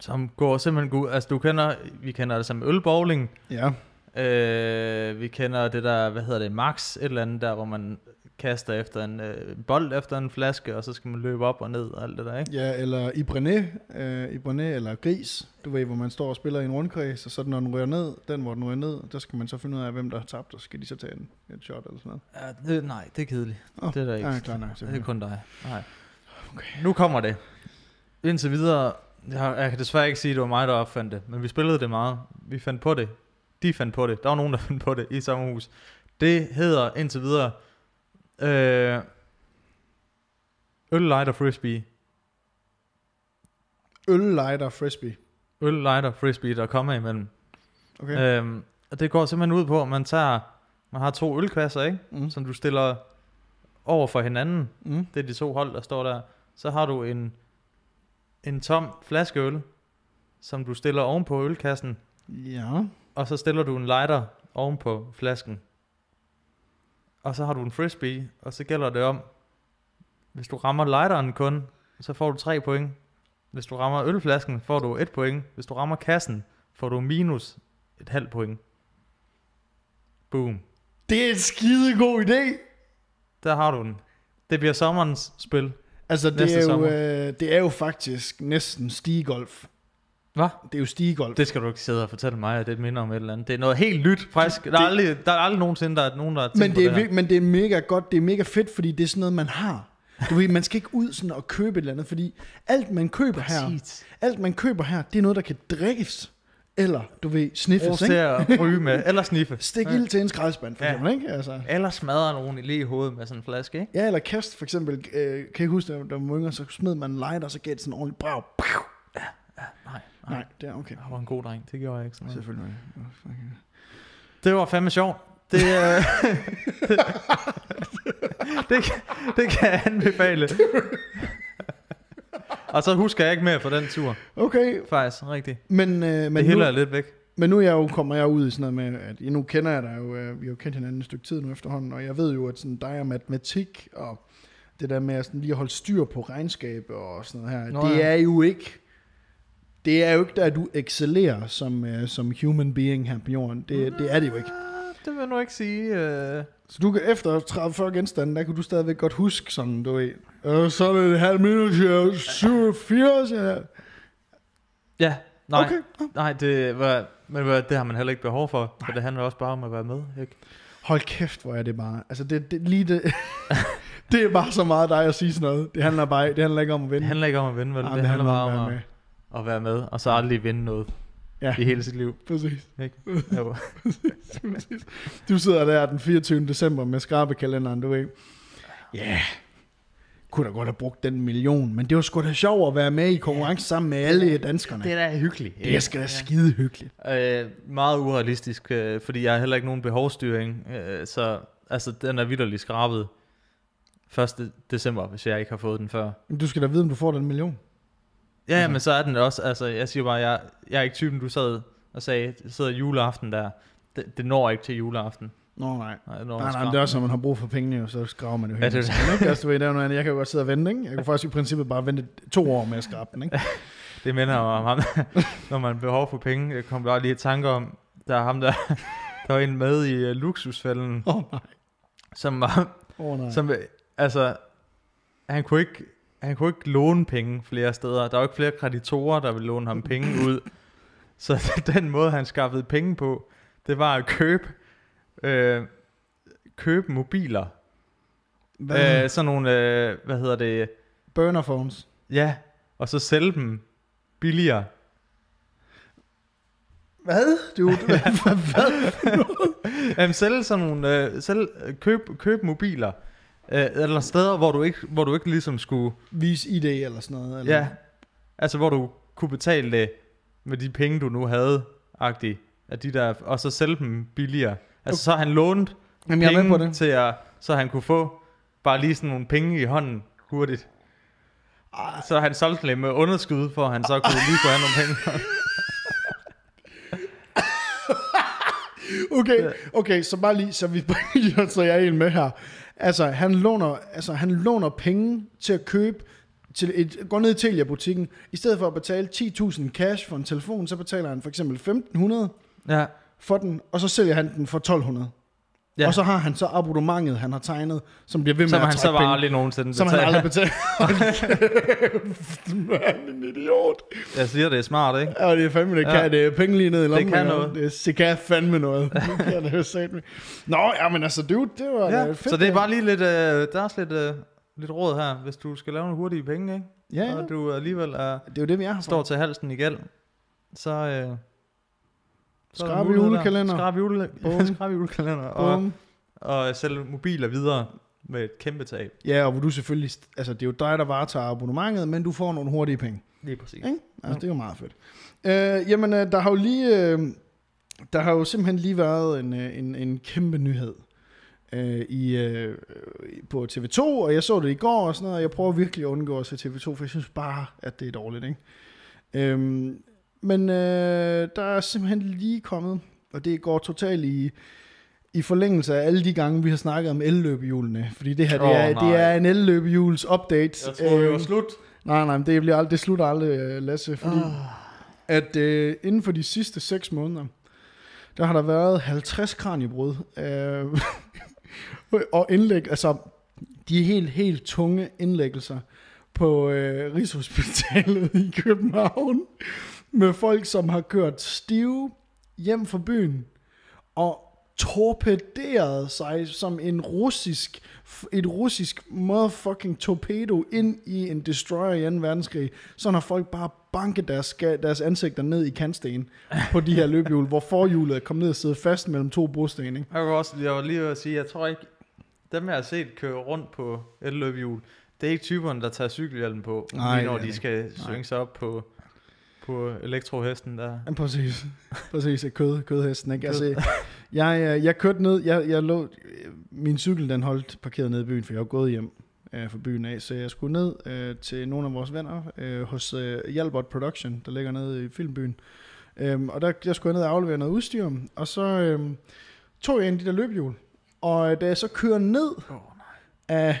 Som går simpelthen ud. Altså vi kender det som ølbowling. Ja. Vi kender det der, Max, et eller andet der, hvor man kaster efter en bold efter en flaske, og så skal man løbe op og ned og alt det der, ikke? Ja, eller Ibrené eller Gris, du ved, hvor man står og spiller i en rundkreds, og så når den rører ned, der skal man så finde ud af, hvem der har tabt, og skal de så tage et shot eller sådan noget. Ja, nej, det er kedeligt. Det er der ikke. Ja, klar, nej, det er kun dig. Nej. Okay. Nu kommer det. Indtil videre... Jeg kan desværre ikke sige, at det var mig, der opfandt det, men vi spillede det meget. Vi fandt på det. De fandt på det. Der var nogen, der fandt på det i sommerhus. Det hedder indtil videre Øl, lighter, frisbee, der kommer imellem. Okay. Og det går simpelthen ud på, at man har to ølkvasser, ikke? Mm. Som du stiller over for hinanden. Mm. Det er de to hold, der står der. Så har du en tom flaskeøl, som du stiller ovenpå ølkassen. Ja. Og så stiller du en lighter ovenpå flasken. Og så har du en frisbee, og så gælder det om, hvis du rammer lighteren kun, så får du 3 point. Hvis du rammer ølflasken, får du 1 point. Hvis du rammer kassen, får du minus et halvt point. Boom. Det er en skidegod idé. Der har du den. Det bliver sommerens spil. Altså det er jo faktisk næsten stigegolf. Hvad? Det er jo stigegolf. Det skal du ikke sidde og fortælle mig, at det minder om et eller andet. Det er noget helt nyt, frisk. Der er aldrig nogensinde, der er nogen, der har tænkt på det her. Men det er mega godt, det er mega fedt, fordi det er sådan noget, man har. Du ved, man skal ikke ud sådan og købe et eller andet, fordi alt man køber her, det er noget, der kan drikkes. Eller, du ved, sniffes, ikke? Ryge med, eller sniffe. Stik ild til en skraldspand, for eksempel, ikke? Altså. Eller smadre nogen lige i hovedet med sådan en flaske, ikke? Ja, eller kast, for eksempel, kan jeg huske, da man var yngre, så smed man en lighter, og så gav det sådan en ordentlig brag. Ja, nej, det er okay. Jeg var en god dreng, det gjorde jeg ikke sådan. Selvfølgelig. Det var fandme sjovt. Det kan jeg anbefale. Og så husker jeg ikke mere for den tur. Okay. Faktisk, rigtigt. Men det hælder lidt væk. Men nu kommer jeg ud i sådan noget med, at nu kender jeg dig jo, vi har jo kendt hinanden et stykke tid nu efterhånden, og jeg ved jo, at sådan dig og matematik, og det der med at sådan lige at holde styr på regnskab og sådan noget her, det er jo ikke der, du excellerer som human being her på jorden. Det er det jo ikke. Det vil jeg nu ikke sige. Så du kan efter 30-40 genstande, der kan du stadigvæk godt huske sådan, du ved. Så er det et halvt minut til 87. Ja, nej. Okay. Nej, det har man heller ikke behov for, for det handler også bare om at være med, ikke? Hold kæft, hvor er det bare. Altså, det det er bare så meget dig at sige sådan noget. Det handler ikke om at vinde. Det handler ikke om at vinde, vel? Det handler bare om at være med, og så aldrig vinde noget. Ja. I hele sit liv. Præcis. Ikke? Jo. Præcis. Du sidder der den 24. december med skrabekalenderen, du ved. Ja. Yeah. kunne da godt have brugt den million, men det var sgu da sjovt at være med i konkurrence sammen med alle danskerne. Det er da hyggeligt. Det skal da skide hyggeligt. Meget urealistisk, fordi jeg har heller ikke nogen behovsstyring, så altså, den er vitterligt skrabet 1. december, hvis jeg ikke har fået den før. Men du skal da vide, om du får den million. Ja, men så er den også, altså jeg siger bare, jeg er ikke typen, du sad og sagde, sidder juleaften der, det når ikke til juleaften. Nå nej, det er også, når man har brug for pengene, så skraver man jo helt. Ja, det. Jeg kan jo godt sidde og vente, ikke? Jeg kan faktisk i princippet bare vente 2 år med at skrabe den, ikke? Det minder om ham, når man har behov for penge. Jeg kom bare lige i tanker om, der er ham, der var en med i Luxusfælden. Åh nej. Som var, som, altså, han kunne ikke låne penge flere steder. Der var ikke flere kreditorer, der ville låne ham penge ud. Så den måde, han skaffede penge på, det var at købe mobiler. Sådan nogle, hvad hedder det? Burner phones. Ja, og så sælge dem billigere. Hvad? Hvad? Sælge sådan nogle, køb mobiler. Eller steder, hvor du ikke ligesom skulle vise ID eller sådan noget. Eller? Ja, altså hvor du kunne betale det med de penge, du nu havde, af de der, og så sælge dem billigere. Altså så han lånt penge til at, så han kunne få bare lige sådan nogle penge i hånden hurtigt. Så han solgte dem med underskud, for han så kunne lige få nogle penge. Okay, så bare lige, så jeg er en med her. Altså han låner penge til at købe, går ned i Telia-butikken, i stedet for at betale 10.000 cash for en telefon, så betaler han for eksempel 1.500 for den, og så sælger han den for 1.200. Ja. Og så har han så abonnementet, han har tegnet, som bliver ved med at trække penge. Som han så aldrig nogensinde betaler. Som han aldrig betaler. Man, en idiot. Jeg siger, det er smart, ikke? Ja, det er fandme, det er penge lige ned i lommen. Det kan noget. Det kan fandme noget. Det kan sagt mig. Nå, jamen altså, dude, det var fedt. Så det er bare lige lidt, der er også lidt råd her, hvis du skal lave nogle hurtige penge, ikke? Ja. Og du alligevel det er jo det, vi er her for. Står til halsen i gæld, så... Skrab julekalender. Skrab julekalender. Og sælge mobiler videre med et kæmpe tab. Ja, og hvor du selvfølgelig... Altså, det er jo dig, der varetager abonnementet, men du får nogle hurtige penge. Lige præcis. Ja? Altså, det er jo meget fedt. Jamen, der har jo lige... der har jo simpelthen lige været en kæmpe nyhed på TV2, og jeg så det i går og sådan noget, og jeg prøver virkelig at undgå at se TV2, for jeg synes bare, at det er dårligt, ikke? Men der er simpelthen lige kommet, og det går totalt i forlængelse af alle de gange, vi har snakket om elløbehjulene. Fordi det her, det er en elløbehjuls update. Jeg tror, det var slut. Nej, men det slutter aldrig, Lasse. Fordi at inden for de sidste 6 måneder, der har der været 50 kraniebrud. Og indlæg, altså de helt tunge indlæggelser på Rigshospitalet i København. Med folk, som har kørt stive hjem fra byen og torpederet sig som et russisk motherfucking torpedo ind i en destroyer i 2. verdenskrig. Sådan har folk bare banket deres ansigter ned i kantsten på de her løbehjul, hvor forhjulet er kommet ned og sidde fast mellem 2 brosten. Ikke? Jeg var lige ved at sige, jeg tror ikke, dem jeg har set køre rundt på et løbehjul, det er ikke typerne, der tager cykelhjelm på, når de skal synge sig op på elektrohesten der. Ja, præcis, kødhesten, ikke? Altså, jeg kørte ned, jeg lå, min cykel den holdt parkeret nede i byen, for jeg var gået hjem fra byen af, så jeg skulle ned til nogle af vores venner hos Hjelbert Production, der ligger nede i filmbyen, og der jeg skulle ned og aflevere noget udstyr, og så tog jeg en af de der løbehjul, og da jeg så kører ned af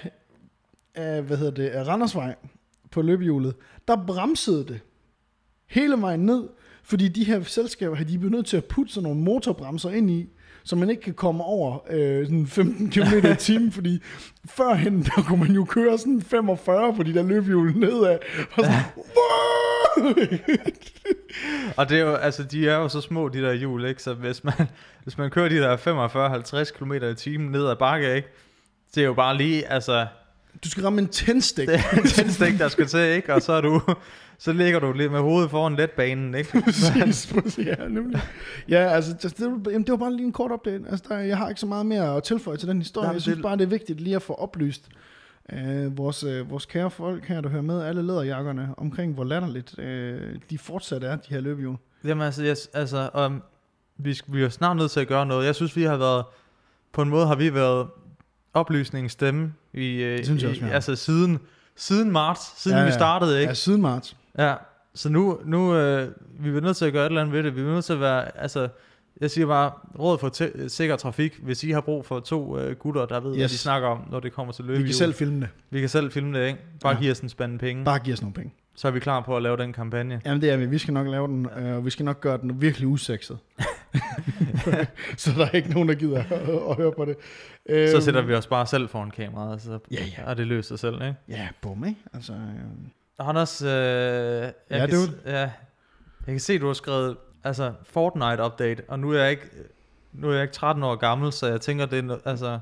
Randersvej på løbehjulet, der bremsede det hele vejen ned, fordi de her selskaber har de blevet nødt til at putte sådan nogle motorbremser ind i, så man ikke kan komme over 15 km i timen, fordi førhen, der kunne man jo køre sådan 45 på de der løbehjul nedad, og sådan, og det er jo, altså de er jo så små, de der hjul, ikke? Så hvis man kører de der 45-50 km i timen nedad bakke, ikke? Det er jo bare lige, altså... Du skal ramme en tændstik. Det er en tændstik, der skal til, ikke? Og så ligger du lidt med hovedet foran letbanen, ikke? Præcis, ja, nemlig. Ja, altså, det var bare lige en kort update. Altså, jeg har ikke så meget mere at tilføje til den historie. Jeg synes bare, det er vigtigt lige at få oplyst, Vores kære folk her, der hører med, alle læderjakkerne, omkring hvor latterligt de fortsat er, de her løbehjul. Jamen altså, vi er snart nødt til at gøre noget. Jeg synes, vi har været, på en måde har vi været oplysningens stemme siden marts, vi startede, ikke? Ja, siden marts. Ja, så nu vi er nødt til at gøre et eller andet ved det. Vi er nødt til at være, altså, jeg siger bare, råd for sikker trafik, hvis I har brug for to gutter, der ved, hvad de snakker om, når det kommer til løbehjul. Vi kan selv filme det. Vi kan selv filme det, ikke? Bare give os en spande penge. Bare give os nogle penge. Så er vi klar på at lave den kampagne. Jamen det er vi. Vi skal nok lave den, og vi skal nok gøre den virkelig usekset. Så der er ikke nogen, der gider at høre på det. Så sætter vi os bare selv foran kameraet, og så er det løst sig selv, ikke? Ja, bum, ikke? Altså, han også, jeg kan se, du har skrevet altså Fortnite update, og nu er jeg ikke 13 år gammel, så jeg tænker det er, altså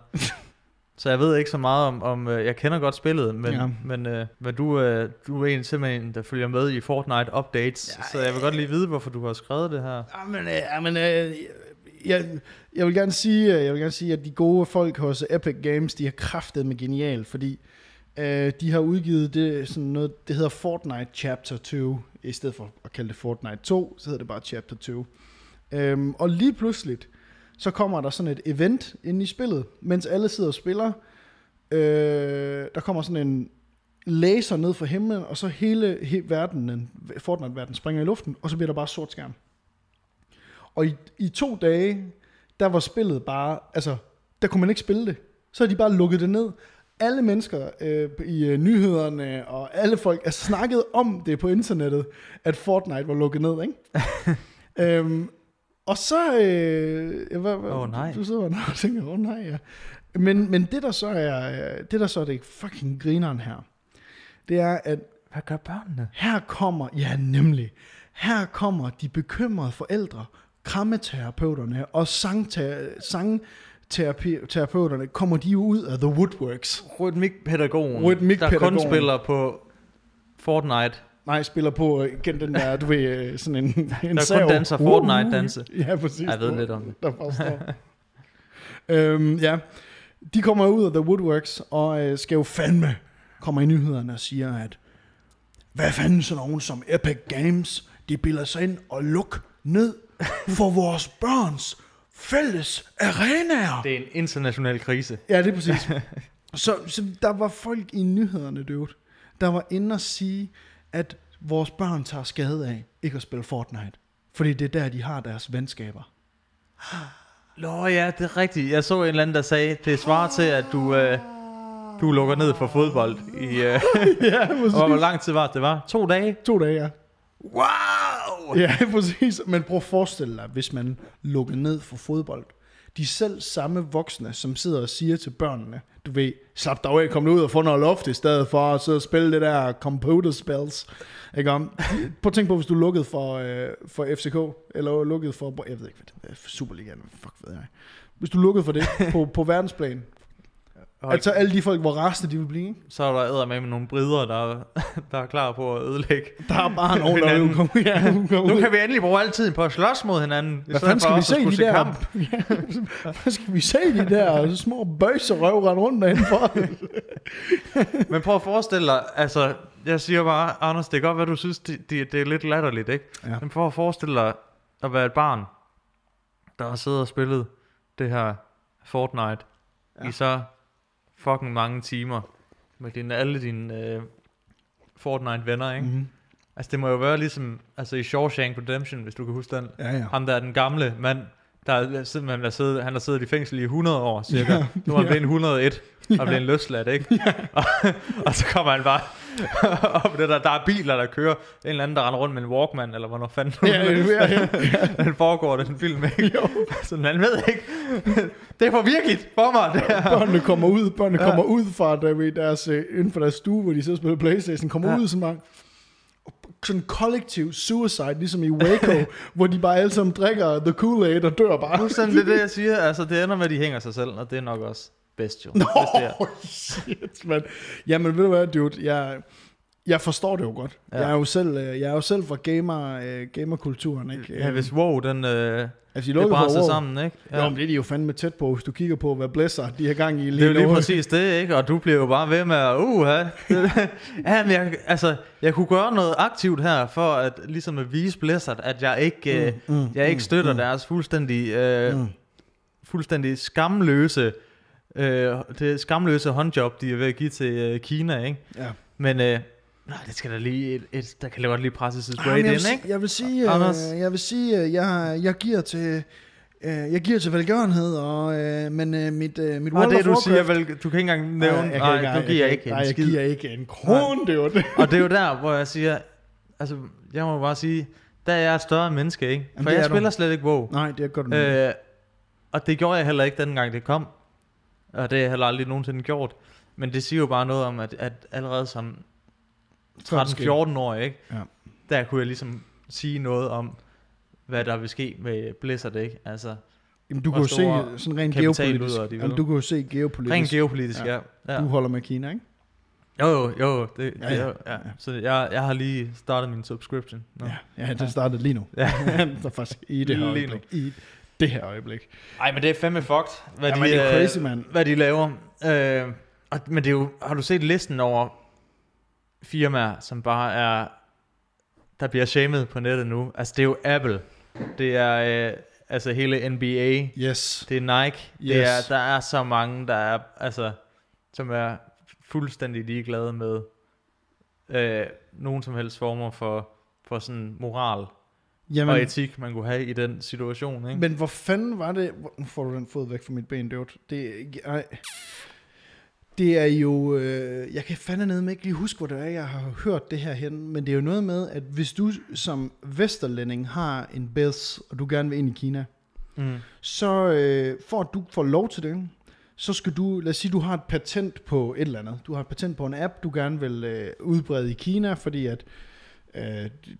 så jeg ved ikke så meget om jeg kender godt spillet, men du er en simpelthen der følger med i Fortnite updates, så jeg vil godt lige vide hvorfor du har skrevet det her. Jeg vil gerne sige at de gode folk hos Epic Games, de har kraftet med genial, fordi de har udgivet det, sådan noget, det hedder Fortnite Chapter 2, i stedet for at kalde det Fortnite 2, så hedder det bare Chapter 2. Og lige pludselig, så kommer der sådan et event inde i spillet, mens alle sidder og spiller. Der kommer sådan en laser ned fra himlen, og så hele verdenen, Fortnite-verden, springer i luften, og så bliver der bare sort skærm. Og i 2 dage, der var spillet bare, altså, der kunne man ikke spille det. Så har de bare lukket det ned. Alle mennesker i nyhederne og alle folk er snakket om det på internettet, at Fortnite var lukket ned, ikke? Og så du sidder og tænker, ja. Men det der så er det fucking grineren her, det er at hvad gør børnene? Her kommer de bekymrede forældre, krammeterapeuterne og sangterapeuterne, kommer de jo ud af the woodworks. Rytmikpædagogen, der kun spiller på Fortnite. Nej, spiller på igen den der, du ved, sådan en der kun danser Fortnite-danse. Ja, præcis. Jeg ved lidt om det. Der forstår. Ja, de kommer ud af the woodworks, og skal jo fandme komme i nyhederne og siger, at hvad fanden så nogen som Epic Games, de bilder sig ind og luk ned for vores børns fælles arenaer. Det er en international krise. Ja, det er præcis. Så der var folk i nyhederne, der var inde og sige, at vores børn tager skade af ikke at spille Fortnite, fordi det er der, de har deres venskaber. Nå ja, det er rigtigt. Jeg så en eller anden, der sagde, det svarer til, at du lukker ned for fodbold. Ja, præcis. Og hvor lang tid var det? 2 dage? 2 dage, ja. Wow! Ja, præcis. Men prøv at forestille dig, hvis man lukker ned for fodbold. De selv samme voksne, som sidder og siger til børnene, du ved, slap dig af, kom ud og få noget loft, i stedet for at sidde og spille det der computer spells. Ikke om? Prøv at tænke på, hvis du lukkede for FCK, eller lukkede for, jeg ved ikke, hvad det er, Superliga, fuck ved jeg. Hvis du lukkede for det på verdensplan, altså alle de folk, hvor rasende de vil blive. Så er der med nogle brider, der er klar på at ødelægge. Der er bare nogen, der vil komme ud. Nu kan vi endelig bruge al tiden på at slås mod hinanden. Hvad fanden skal vi se de der? Hvad skal vi se de der små bøjserøv rende rundt derindfor? Men prøv at forestille dig, altså, jeg siger bare, Anders, det er godt, hvad du synes, det er lidt latterligt, ikke? Ja. Men prøv at forestille dig at være et barn, der har siddet og spillet det her Fortnite i så fucking mange timer med alle dine Fortnite-venner, ikke? Mm-hmm. Altså, det må jo være ligesom altså i Shawshank Redemption, hvis du kan huske den. Ja, ja. Ham, der er den gamle mand, der simpelthen han har siddet i fængsel i 100 år, cirka. Ja. Nu er han blevet 101 og blevet løsladt, ikke? Ja. og så kommer han bare op det der. Der er biler, der kører. En eller anden, der render rundt med en Walkman, eller hvornår fanden den foregår, den film, ikke? Så man ved ikke. Det er for virkeligt for mig, det her. Børnene kommer ud fra deres, inden for deres stue, hvor de sidder og spiller Playstation, kommer ud som mange. Sådan kollektiv suicide, ligesom i Waco, hvor de bare alle sammen drikker the Kool-Aid og dør bare. Det er det, jeg siger. Altså, det ender med, at de hænger sig selv, og det er nok også bedst, jo. Nå, shit, mand. Jamen, ved du hvad, dude? Jeg, Jeg forstår det jo godt. Ja. Jeg er jo selv fra gamerkulturen, ikke? Ja, hvis WoW den altså, det braser sammen, ikke? Ja. Jo, men det er de jo fandme tæt på, hvis du kigger på, hvad Blizzard de har gang i lige nu. Det er jo lige præcis det, ikke? Og du bliver jo bare ved med at, ja, men jeg kunne gøre noget aktivt her, for at ligesom at vise Blizzard, at jeg ikke, jeg ikke støtter deres fuldstændig skamløse, det skamløse håndjob, de er ved at give til Kina, ikke? Ja. Men nej, det skal da lige der kan godt lige presses straight ind, ikke? Jeg giver til velgørenhed, og men mit World of Warcraft. Nej, det du siger vel, du kan ikke engang nævne. Jeg giver ikke en krone, det er jo det. Og det er jo der, hvor jeg siger, altså jeg må bare sige, der er jeg et større menneske, ikke? For jeg spiller slet ikke WoW. Nej, det er godt. Og det gjorde jeg heller ikke den gang det kom. Og det har jeg heller aldrig nogensinde gjort. Men det siger jo bare noget om, at allerede som 13-14 år, ikke? Ja. Der kunne jeg ligesom sige noget om, hvad der vil ske med Blizzard, ikke? Altså, jamen, du kan jo se sådan rent geopolitisk. Du kan jo se geopolitisk. Rent geopolitisk, ja. Ja. Du holder med Kina, ikke? Jo. Det. Så jeg har lige startet min subscription. No. Ja, det startede lige nu. Ja. Så faktisk i det her øjeblik. Ej, men det er fandme fucked, hvad de, det er crazy, man. Hvad de laver. Men det er jo, har du set listen over firmaer, som bare er, der bliver shamed på nettet nu? Altså det er jo Apple, det er altså hele NBA, yes. Det er Nike, yes. Det er, der er så mange, der er altså, som er fuldstændig ligeglade med nogen som helst former for sådan moral. Jamen, og etik, man kunne have i den situation, ikke? Men hvor fanden var det, nu får du den fod væk fra mit ben, det er jo, jeg kan fandme ikke lige huske, hvor det er, jeg har hørt det her hen, men det er jo noget med, at hvis du som vesterlænding har en base, og du gerne vil ind i Kina, så for at du får lov til det, så skal du, lad os sige, du har et patent på et eller andet, du har et patent på en app, du gerne vil udbrede i Kina, fordi at,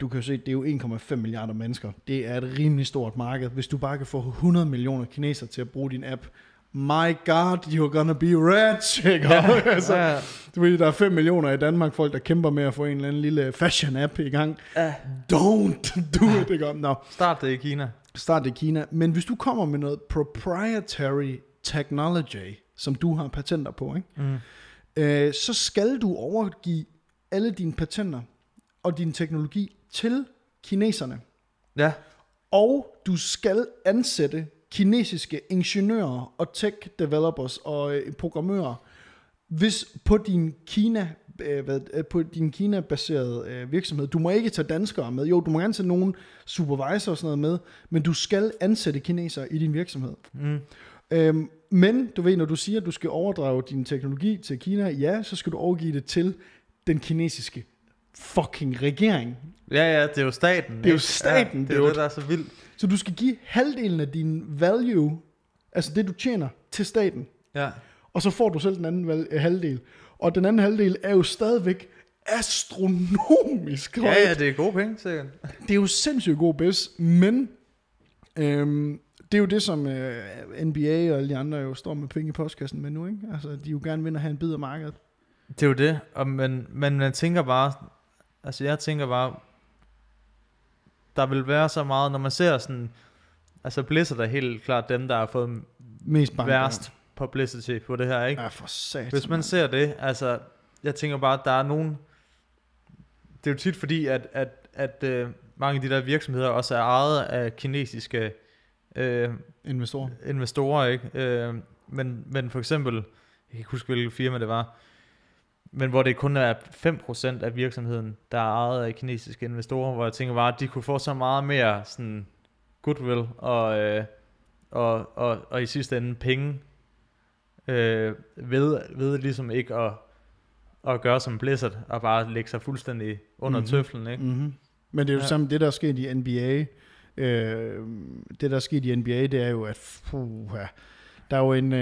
du kan jo se, det er jo 1,5 milliarder mennesker, det er et rimelig stort marked, hvis du bare kan få 100 millioner kinesere til at bruge din app, my god, you're gonna be rich, ikke? Ja, altså, ja. Du ved, der er 5 millioner i Danmark, folk der kæmper med at få en eller anden lille fashion app i gang. Ja. Don't do it, ikke? No. Start det i Kina. Men hvis du kommer med noget proprietary technology, som du har patenter på, ikke? Så skal du overgive alle dine patenter og din teknologi til kineserne. Ja. Og du skal ansætte kinesiske ingeniører og tech developers og programmører, hvis på din Kina på din Kina-baserede virksomhed. Du må ikke tage danskere med. Jo, du må gerne tage nogle supervisor og sådan noget med, men du skal ansætte kinesere i din virksomhed. Men du ved, når du siger, at du skal overdrage din teknologi til Kina, ja, så skal du overgive det til den kinesiske fucking regering. Ja, det er jo staten. Ja, det er jo det, der er så vildt. Så du skal give halvdelen af din value, altså det du tjener, til staten. Ja. Og så får du selv den anden halvdel. Og den anden halvdel er jo stadigvæk astronomisk. Ja, det er gode penge, sikkert. Det er jo sindssygt gode bets, men det er jo det, som NBA og alle de andre jo står med penge i postkassen med nu, ikke? Altså, de jo gerne vil have en bid af markedet. Det er jo det, og men man tænker bare, altså jeg tænker bare, der vil være så meget, når man ser sådan, altså Blizzard er helt klart dem, der har fået mest værst publicity på det her, ikke? Ja, for satan. Hvis man ser det, altså, jeg tænker bare, at der er nogen, det er jo tit fordi, at mange af de der virksomheder også er ejet af kinesiske investorer, ikke? Men for eksempel, jeg kan ikke huske, hvilket firma det var, men hvor det kun er 5% af virksomheden, der er ejet af kinesiske investorer, hvor jeg tænker bare, at de kunne få så meget mere sådan goodwill og i sidste ende penge ved ligesom ikke at gøre som Blizzard og bare lægge sig fuldstændig under tøflen, ikke? Mm-hmm. Men det er jo sammen det, der sker i NBA. Det er jo, at der er jo en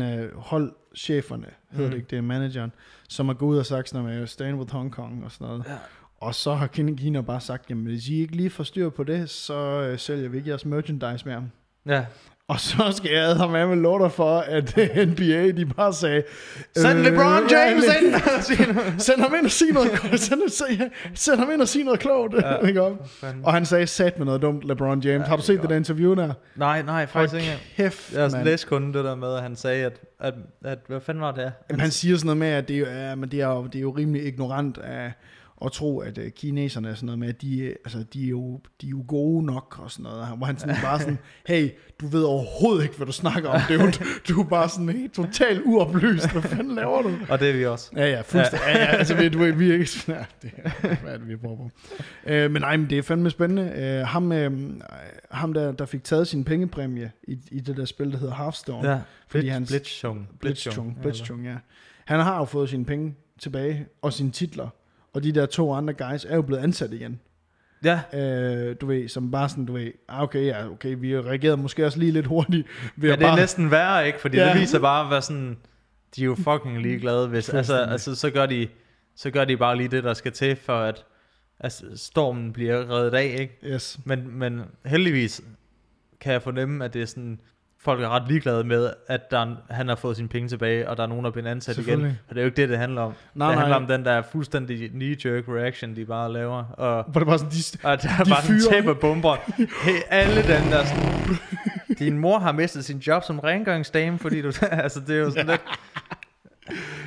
af holdcheferne, hedder det ikke, det er manageren, som har gået ud og sagt sådan noget med, stand with Hong Kong og sådan noget. Ja. Og så har Kina bare sagt, jamen hvis I ikke lige får styr på det, så sælger vi ikke jeres merchandise mere. Ja. Og så skærede ham af med lorter for, at NBA, de bare sagde... Send LeBron James ind! Send ham ind og sige noget klogt. Send ham ind og sige noget klogt. Ja, og han sagde sat med noget dumt, LeBron James. Ja, har du set det der interview der? Nej, faktisk ikke. Kæft, jeg læste kun det der med, at han sagde, at hvad fanden var det? Jamen, han siger sådan noget med, at det er jo rimelig ignorant af... og tro, at kineserne er sådan noget med, at de er jo gode nok, og sådan noget, hvor han sådan bare sådan, hey, du ved overhovedet ikke, hvad du snakker om, du er bare sådan helt totalt uoplyst, hvad fanden laver du? Og det er vi også. Ja, fuldstændig. Ja. Altså, vi er ikke sådan, hvad er det, vi prøver på? Men nej, men det er fandme spændende. Ham der fik taget sin pengepræmie i det der spil, der hedder HalfStorm. Ja, Blitzchung, ja. Han har jo fået sine penge tilbage, og sine titler, og de der to andre guys er jo blevet ansat igen. Ja. Som bare sådan, okay, vi reagerede måske også lige lidt hurtigt. Men ja, det er bare... næsten værre, ikke? Fordi det viser bare, hvad sådan, de er jo fucking ligeglade. Hvis, altså, så gør de bare lige det, der skal til, for at stormen bliver reddet af, ikke? Yes. Men heldigvis kan jeg fornemme, at det er sådan... Folk er ret ligeglade med, at han har fået sine penge tilbage, og der er nogen, der er blevet ansat igen. Og det er jo ikke det, det handler om. Det handler om den der fuldstændig knee-jerk reaction, de bare laver. Og det bare sådan, der er bare sådan tæppebomber. Hey, alle den der sådan, din mor har mistet sin job som rengøringsdame, fordi du... altså, det er jo sådan lidt...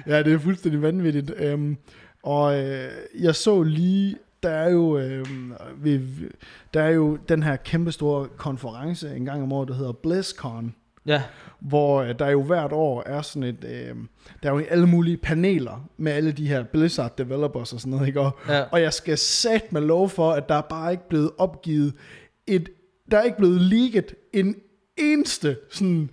ja, det er fuldstændig vanvittigt. Og jeg så lige... Der er jo den her kæmpe store konference en gang om året, der hedder BlizzCon, hvor der jo hvert år er sådan et, der er jo alle mulige paneler med alle de her Blizzard developers og sådan noget, ikke? Og jeg skal sætte mig lov for, at der er bare ikke blevet opgivet leaget en eneste sådan,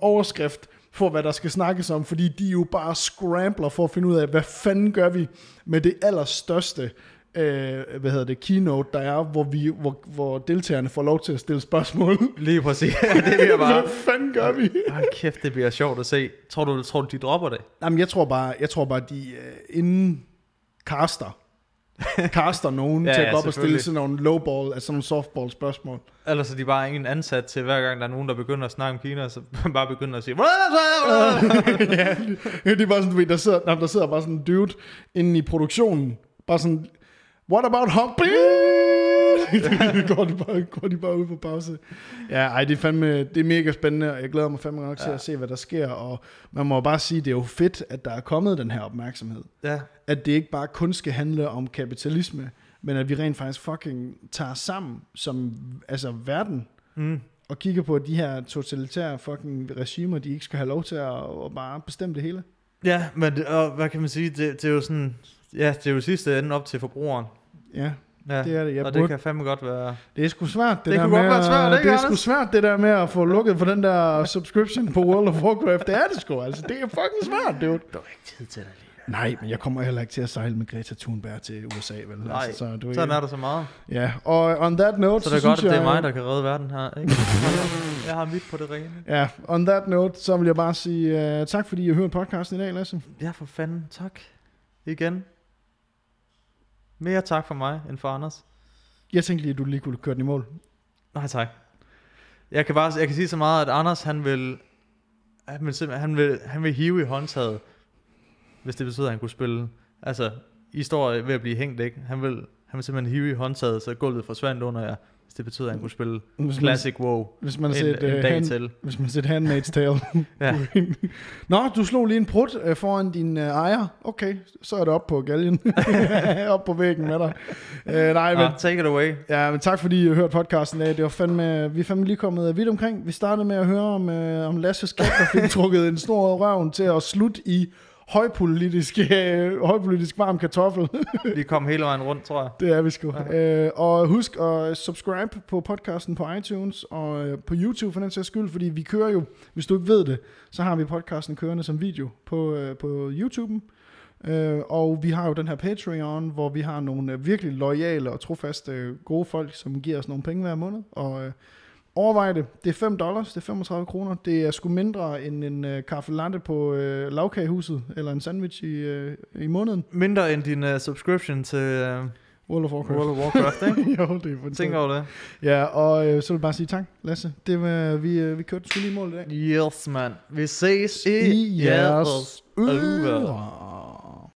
overskrift for hvad der skal snakkes om, fordi de jo bare scrambler for at finde ud af, hvad fanden gør vi med det allerstørste keynote, der er, hvor deltagerne får lov til at stille spørgsmål. Lige præcis. Det bliver bare... hvad fanden gør vi? Kæft, det bliver sjovt at se. Tror du de dropper det? Jamen, jeg tror bare, de inden kaster nogen til at gå op og stille sådan nogle lowball, altså nogle softball spørgsmål. Ellers er de bare ingen ansat til, hver gang der er nogen, der begynder at snakke om Kina, så bare begynder at sige... ja, det er bare sådan, der sidder bare sådan en dude inde i produktionen, bare sådan, what about hockey? går de bare ud på pause. Ja, det er mega spændende, og jeg glæder mig fandme nok til at se, hvad der sker, og man må bare sige, det er jo fedt, at der er kommet den her opmærksomhed. Ja. At det ikke bare kun skal handle om kapitalisme, men at vi rent faktisk fucking tager sammen som verden, og kigger på de her totalitære fucking regimer, de ikke skal have lov til at bare bestemme det hele. Ja, men og hvad kan man sige, det er jo sådan, ja, det er jo sidste ende op til forbrugeren. Ja. Ja, det er det. Og det kan fandme godt være... Det er sgu svært, det der med at få lukket for den der subscription på World of Warcraft. Det er det sgu, altså. Det er fucking svært, dude. Du har ikke tid til det lige. Nej, men jeg kommer heller ikke til at sejle med Greta Thunberg til USA, vel? Nej, altså, sådan er der så meget. Ja, og on that note... Så det er godt, at det er mig, der kan redde verden her, ikke? Jeg har mit på det rene. Ja, on that note, så vil jeg bare sige tak, fordi I hørte podcasten i dag, Lasse. Ja, for fanden. Tak. Igen. Mere tak for mig, end for Anders. Jeg tænkte lige, at du lige kunne køre den i mål. Nej, tak. Jeg kan sige så meget, at Anders, han vil hive i håndtaget, hvis det betyder, at han kunne spille. Altså, I står ved at blive hængt, ikke? Han vil simpelthen hive i håndtaget, så gulvet forsvandt under jer, hvis det betyder, at han kunne spille Classic WoW en dag til. Hvis man set Handmaid's Tale. Nå, du slog lige en prut foran din ejer. Okay, så er det op på galgen. Op på væggen med dig. Take it away. Ja, men tak fordi I hørte podcasten i dag. Det var fandme, vi er fandme lige kommet vidt omkring. Vi startede med at høre om Lasse Skab, der fik trukket en snor af røven til at slutte i... højpolitisk varm kartoffel. Vi kom hele vejen rundt, tror jeg. Det er vi sgu. Okay. Og husk at subscribe på podcasten på iTunes og på YouTube for den sags skyld, fordi vi kører jo, hvis du ikke ved det, så har vi podcasten kørende som video på YouTuben. Og vi har jo den her Patreon, hvor vi har nogle virkelig loyale og trofaste gode folk, som giver os nogle penge hver måned. Og overvej det. Det er $5, det er 35 kroner. Det er sgu mindre end en kaffe latte på lavkagehuset, eller en sandwich i måneden. Mindre end din subscription til World of Warcraft. World of Warcraft, ikke? Jo, det er fantastisk. Tænk over det. Ja, og så vil jeg bare sige tak, Lasse. Det var, vi kørte sgu lige i mål i dag. Yes, man. Vi ses i jeres ører.